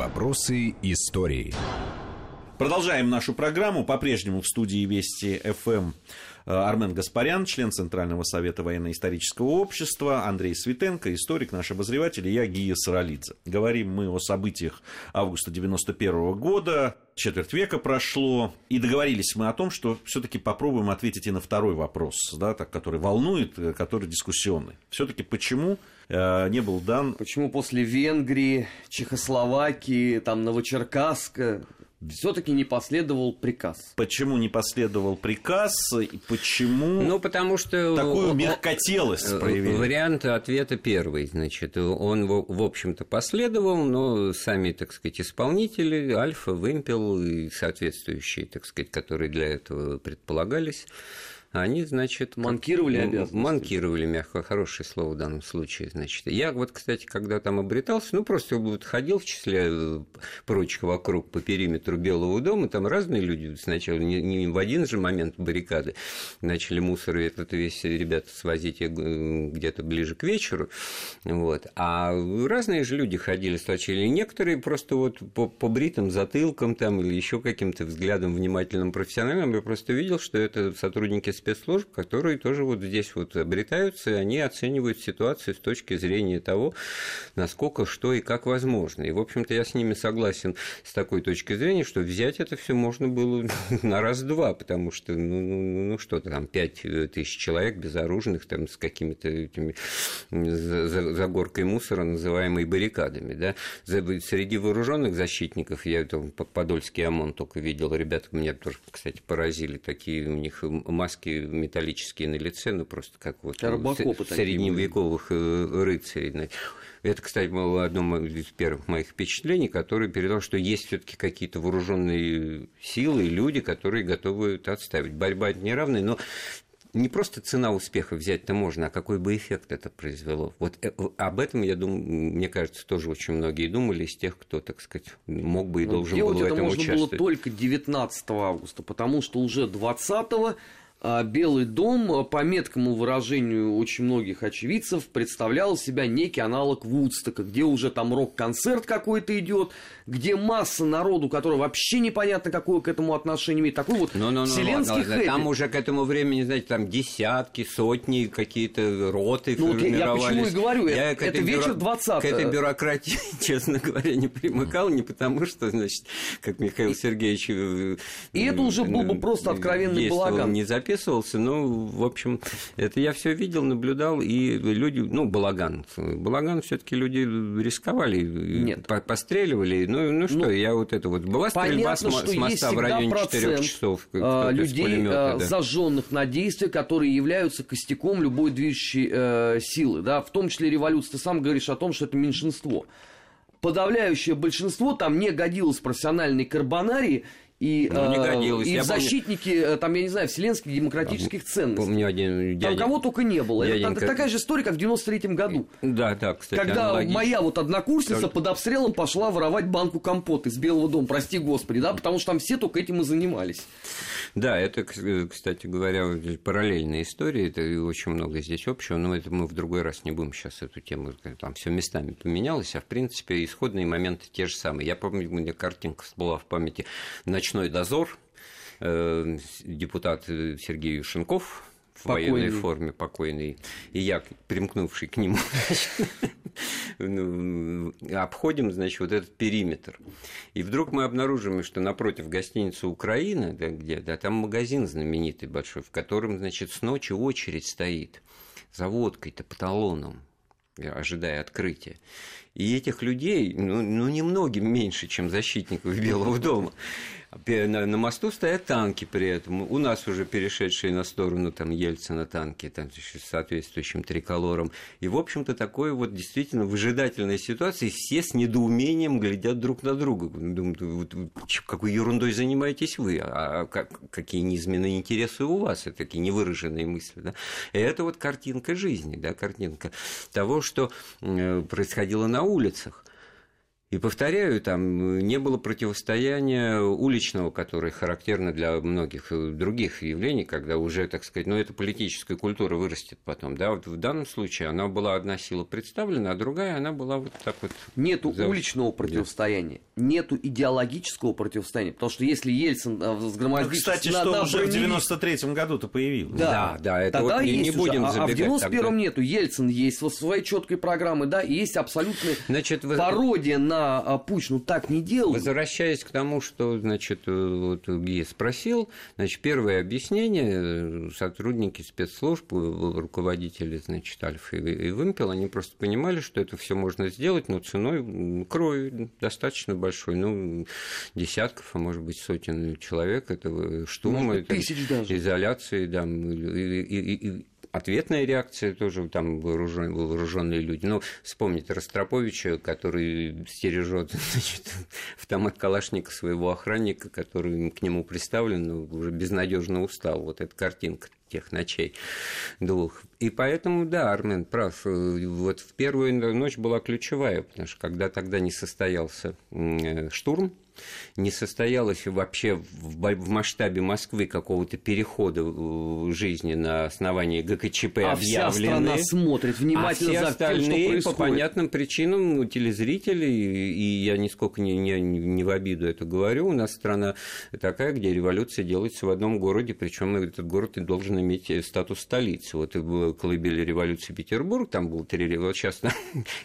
Вопросы истории. Продолжаем нашу программу. По-прежнему в студии Вести ФМ Армен Гаспарян, член Центрального совета военно-исторического общества, Андрей Светенко, историк, наш обозреватель, и я, Гия Саралидзе. Говорим мы о событиях августа 1991 года. Четверть века прошло, и договорились мы о том, что все-таки попробуем ответить и на второй вопрос, да, так, который волнует, который дискуссионный. Все-таки почему не был дан... Почему после Венгрии, Чехословакии, там, Новочеркасска... Все-таки не последовал приказ. Почему не последовал приказ и почему потому что такую мягкотелость проявили? Вариант ответа первый, значит, он, в общем-то, последовал, но сами, так сказать, исполнители, Альфа, Вымпел и соответствующие, так сказать, которые для этого предполагались, они, значит... Манкировали обязанности. Манкировали, мягко, хорошее слово в данном случае, значит. Я вот, кстати, когда там обретался, просто вот ходил в числе прочих вокруг по периметру Белого дома, там разные люди сначала, не в один же момент баррикады, начали мусор этот весь, ребята, свозить где-то ближе к вечеру, вот. А разные же люди ходили, сначала некоторые просто вот по бритым затылкам там или еще каким-то взглядом внимательным, профессиональным, я просто видел, что это сотрудники спецслужб, которые тоже вот здесь вот обретаются, и они оценивают ситуацию с точки зрения того, насколько, что и как возможно. И, в общем-то, я с ними согласен с такой точки зрения, что взять это все можно было на раз-два, потому что, что-то там 5000 человек безоружных там с какими-то этими за горкой мусора, называемой баррикадами, да. Среди вооруженных защитников, я там Подольский ОМОН только видел, ребята меня тоже, кстати, поразили, такие у них маски металлические на лице, просто как вот средневековых рыцарей. Это, кстати, было одно из первых моих впечатлений, которое передал, что есть все-таки какие-то вооруженные силы, люди, которые готовы это отставить. Борьба неравная, но не просто цена успеха взять-то можно, а какой бы эффект это произвело. Вот об этом, я думаю, мне кажется, тоже очень многие думали из тех, кто, так сказать, мог бы и должен был в этом участвовать. Делать это можно было только 19 августа, потому что уже 20-го Белый дом, по меткому выражению очень многих очевидцев, представлял себя некий аналог Вудстока, где уже там рок-концерт какой-то идет, где масса народу, который вообще непонятно, какое к этому отношение имеет, такой вот вселенский хэппи. Там уже к этому времени, знаете, там десятки, сотни, какие-то роты формировались. Я почему и говорю, это вечер 20-го. К этой бюрократии, честно говоря, не примыкал, не потому что, значит, как Михаил Сергеевич... И это уже был бы просто откровенный балаган. Но, в общем, это я все видел, наблюдал, и люди, балаган. Балаган все-таки люди рисковали, постреливали. Я вот это вот... Была стрельба с моста в районе 4 часов. Людей, зажженных на действия, которые являются костяком любой движущей силы, да, в том числе революции. Ты сам говоришь о том, что это меньшинство. Подавляющее большинство там не годилось профессиональной карбонарии, и защитники, вселенских демократических ценностей. Помню, один дяденька, там кого только не было. Это такая же история, как в 93-м году. Да, кстати, когда аналогично. Моя вот однокурсница под обстрелом пошла воровать банку компота из Белого дома, прости господи, да, потому что там все только этим и занимались. Да, это, кстати говоря, параллельная история, это очень много здесь общего, но это мы в другой раз не будем сейчас эту тему, там все местами поменялось, а в принципе исходные моменты те же самые. Я помню, у меня картинка всплыла в памяти, «Ночной дозор», депутат Сергей Юшенков в военной форме, покойный, и я, примкнувший к нему, обходим, значит, вот этот периметр. И вдруг мы обнаружим, что напротив гостиницы «Украина», там магазин знаменитый большой, в котором, значит, с ночи очередь стоит за водкой-то по талонам, ожидая открытия. И этих людей, немногим меньше, чем защитников Белого дома. На мосту стоят танки при этом. У нас уже перешедшие на сторону Ельцина танки с соответствующим триколором. И, в общем-то, такое вот действительно выжидательная ситуация. И все с недоумением глядят друг на друга. Думают, какой ерундой занимаетесь вы? А какие низменные интересы у вас? Это такие невыраженные мысли. Да? И это вот картинка жизни, да, картинка того, что происходило на улицах. И, повторяю, там не было противостояния уличного, которое характерно для многих других явлений, когда уже, так сказать, ну, эта политическая культура вырастет потом, да, вот в данном случае она была одна сила представлена, а другая, она была вот так вот... Нету уличного противостояния, нету идеологического противостояния, потому что если Ельцин взгромоздился... Ну, кстати, что уже в 93-м году-то появилось. Да, да, да, это вот не будем забегать. А в 91-м нету, Ельцин есть, со своей четкой программой, да, есть абсолютная пародия на Пуч, ну так не делал. Возвращаясь к тому, что, значит, вот Гия спросил, значит, первое объяснение: сотрудники спецслужб, руководители, значит, Альфа и Вымпел, они просто понимали, что это все можно сделать, но ценой крови достаточно большой, ну, десятков, а может быть, сотен человек, этого штурма, это изоляции, да, и ответная реакция тоже, там вооруженные люди. Ну, вспомнить Ростроповича, который стережет, значит, автомат Калашника своего охранника, который к нему приставлен, но уже безнадежно устал. Вот эта картинка тех ночей двух. И поэтому, да, Армен прав. Вот в первую ночь была ключевая, потому что когда тогда не состоялся штурм, не состоялось вообще в масштабе Москвы какого-то перехода жизни на основании ГКЧП объявлены. А вся страна смотрит внимательно за тем, что происходит. По понятным причинам телезрители, и я нисколько не в обиду это говорю, у нас страна такая, где революция делается в одном городе, причем этот город и должен иметь статус столицы. Вот колыбель революции Петербург, там был три революции, сейчас...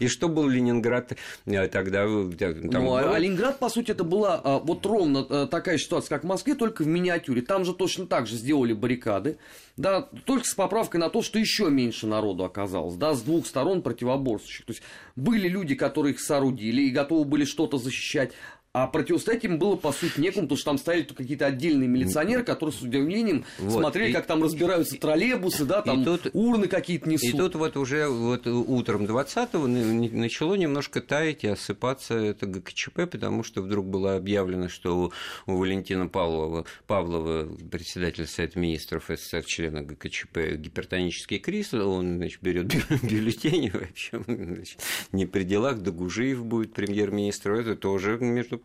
И что был Ленинград тогда? Ну, а Ленинград, по сути, это был вот ровно такая ситуация, как в Москве, только в миниатюре. Там же точно так же сделали баррикады, да, только с поправкой на то, что еще меньше народу оказалось, да, с двух сторон противоборствующих. То есть были люди, которые их соорудили и готовы были что-то защищать, а противостоять им было, по сути, некому, потому что там стояли какие-то отдельные милиционеры, которые с удивлением вот смотрели, как там разбираются троллейбусы, да, там тут урны какие-то несут. И тут вот уже вот утром 20-го начало немножко таять и осыпаться это ГКЧП, потому что вдруг было объявлено, что у Валентина Павлова, председателя Совета министров СССР, члена ГКЧП, гипертонический криз, он, значит, берет бюллетени, вообще, значит, не при делах, Догужиев будет премьер-министром, это тоже, между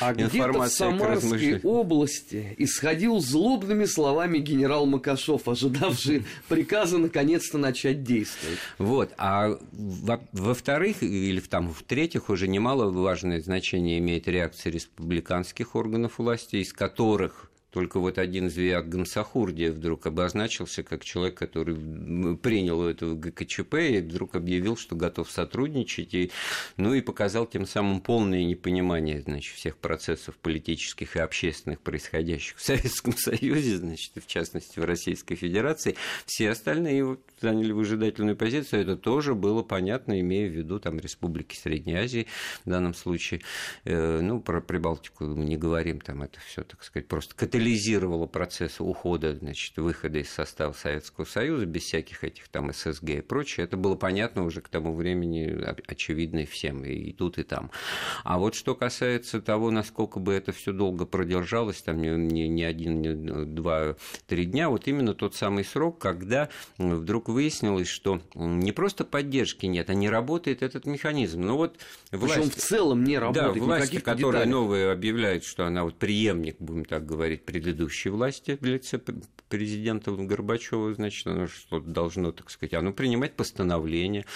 А где-то в Самарской области исходил злобными словами генерал Макашов, ожидавший приказа наконец-то начать действовать. Вот, а во-вторых, или там в-третьих, уже немаловажное значение имеет реакция республиканских органов власти, из которых... Только вот один Звиад Гамсахурдия вдруг обозначился как человек, который принял это ГКЧП и вдруг объявил, что готов сотрудничать, и, ну, и показал тем самым полное непонимание, значит, всех процессов политических и общественных, происходящих в Советском Союзе, значит, и в частности в Российской Федерации. Все остальные вот заняли выжидательную позицию, это тоже было понятно, имея в виду там республики Средней Азии в данном случае. Ну, про Прибалтику не говорим, там это все, так сказать, просто катастрофа. Реализировала процесс ухода, значит, выхода из состава Советского Союза без всяких этих там ССГ и прочее. Это было понятно уже к тому времени, очевидно всем, и тут, и там. А вот что касается того, насколько бы это все долго продержалось, там не один, не два, три дня, вот именно тот самый срок, когда вдруг выяснилось, что не просто поддержки нет, а не работает этот механизм. Ну вот власть... Причём в целом не работает. Да, власть, которая новая объявляет, что она вот преемник, будем так говорить, предыдущей власти в лице президента Горбачёва, значит, оно что-то должно, так сказать, оно принимать постановление,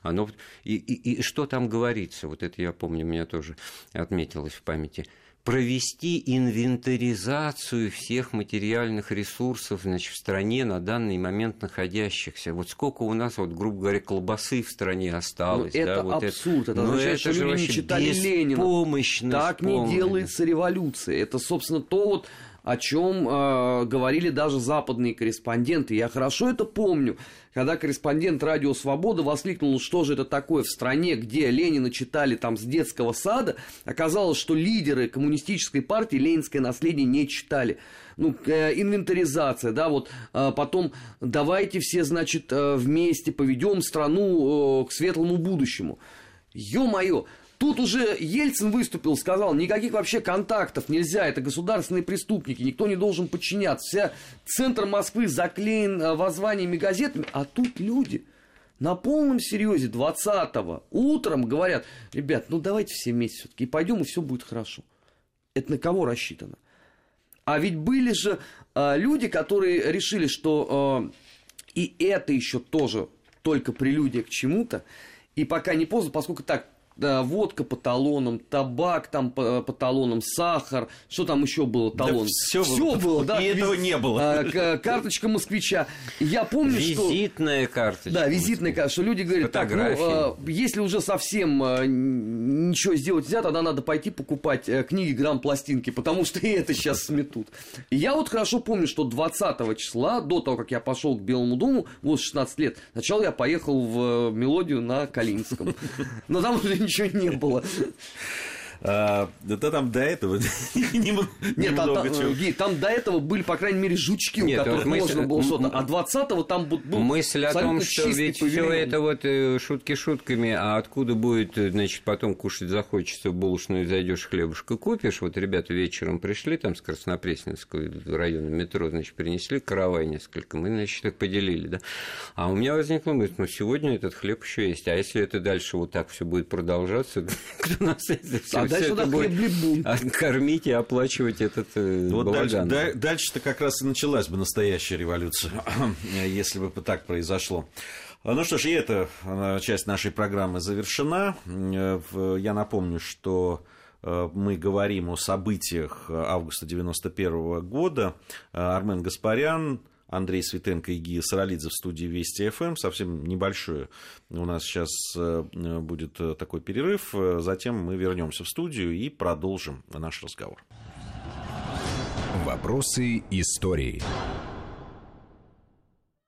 оно... И что там говорится, вот это я помню, у меня тоже отметилось в памяти, провести инвентаризацию всех материальных ресурсов, значит, в стране на данный момент находящихся. Вот сколько у нас, вот, грубо говоря, колбасы в стране осталось. Это да, вот абсурд. Это означает, что люди не читали Ленина. Так не делается революция. Это, собственно, то вот... о чем говорили даже западные корреспонденты. Я хорошо это помню, когда корреспондент «Радио Свобода» воскликнул, что же это такое в стране, где Ленина читали там с детского сада. Оказалось, что лидеры коммунистической партии ленинское наследие не читали. Ну, инвентаризация, да, вот, потом давайте все, значит, вместе поведем страну к светлому будущему. Ё-моё! Тут уже Ельцин выступил, сказал, никаких вообще контактов нельзя, это государственные преступники, никто не должен подчиняться. Вся центр Москвы заклеен воззваниями, газетами, а тут люди на полном серьезе 20-го утром говорят: ребят, ну давайте все вместе все-таки пойдем, и все будет хорошо. Это на кого рассчитано? А ведь были же люди, которые решили, что и это еще тоже только прелюдия к чему-то, и пока не поздно, поскольку так, водка по талонам, табак там по талонам, сахар, что там еще было, талон. Да, все было, да. И этого не было. Карточка москвича. Я помню, что... Визитная карточка. Да, визитная карточка. Что люди говорят: так, ну, если уже совсем ничего сделать нельзя, тогда надо пойти покупать книги, грамм-пластинки, потому что и это сейчас сметут. И я вот хорошо помню, что 20 числа, до того, как я пошел к Белому дому, вот 16 лет, сначала я поехал в Мелодию на Калининском. Но там уже ничего не было. Да там до этого немного чего. Там до этого были, по крайней мере, жучки, у которых можно было что-то. А 20-го там был абсолютно чистый. Мысль о том, что ведь все это вот шутки шутками, а откуда будет, значит, потом кушать захочется, в булочную зайдешь, хлебушка купишь. Вот ребята вечером пришли там с Краснопресненского района метро, значит, принесли каравай несколько, мы, значит, их поделили, да. А у меня возникла мысль: ну сегодня этот хлеб еще есть, а если это дальше вот так все будет продолжаться, кто нас это все... Дальше это будет кормить и оплачивать этот вот балаган. Дальше-то как раз и началась бы настоящая революция, если бы так произошло. Ну что ж, и эта часть нашей программы завершена. Я напомню, что мы говорим о событиях августа 1991 года. Армен Гаспарян, Андрей Светенко и Гия Саралидзе в студии Вести ФМ. Совсем небольшое у нас сейчас будет такой перерыв. Затем мы вернемся в студию и продолжим наш разговор. Вопросы истории.